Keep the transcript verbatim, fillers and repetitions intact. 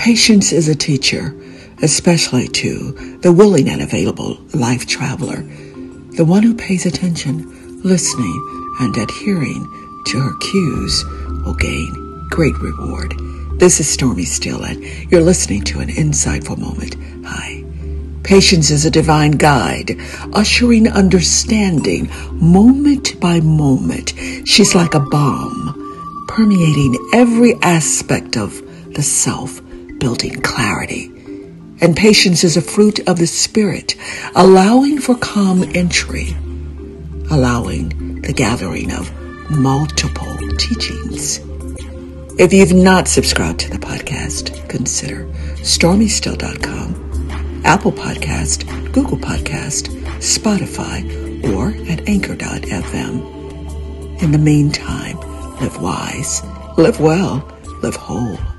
Patience is a teacher, especially to the willing and available life traveler, the one who pays attention, listening, and adhering to her cues will gain great reward. This is Stormy Steele, and you're listening to an insightful moment. Hi. Patience is a divine guide, ushering understanding moment by moment. She's like a balm, permeating every aspect of the self, building clarity. And patience is a fruit of the spirit, allowing for calm entry, allowing the gathering of multiple teachings. If you've not subscribed to the podcast, consider stormy still dot com, Apple Podcast, Google Podcast, Spotify, or at anchor dot f m. In the meantime, live wise, live well, live whole.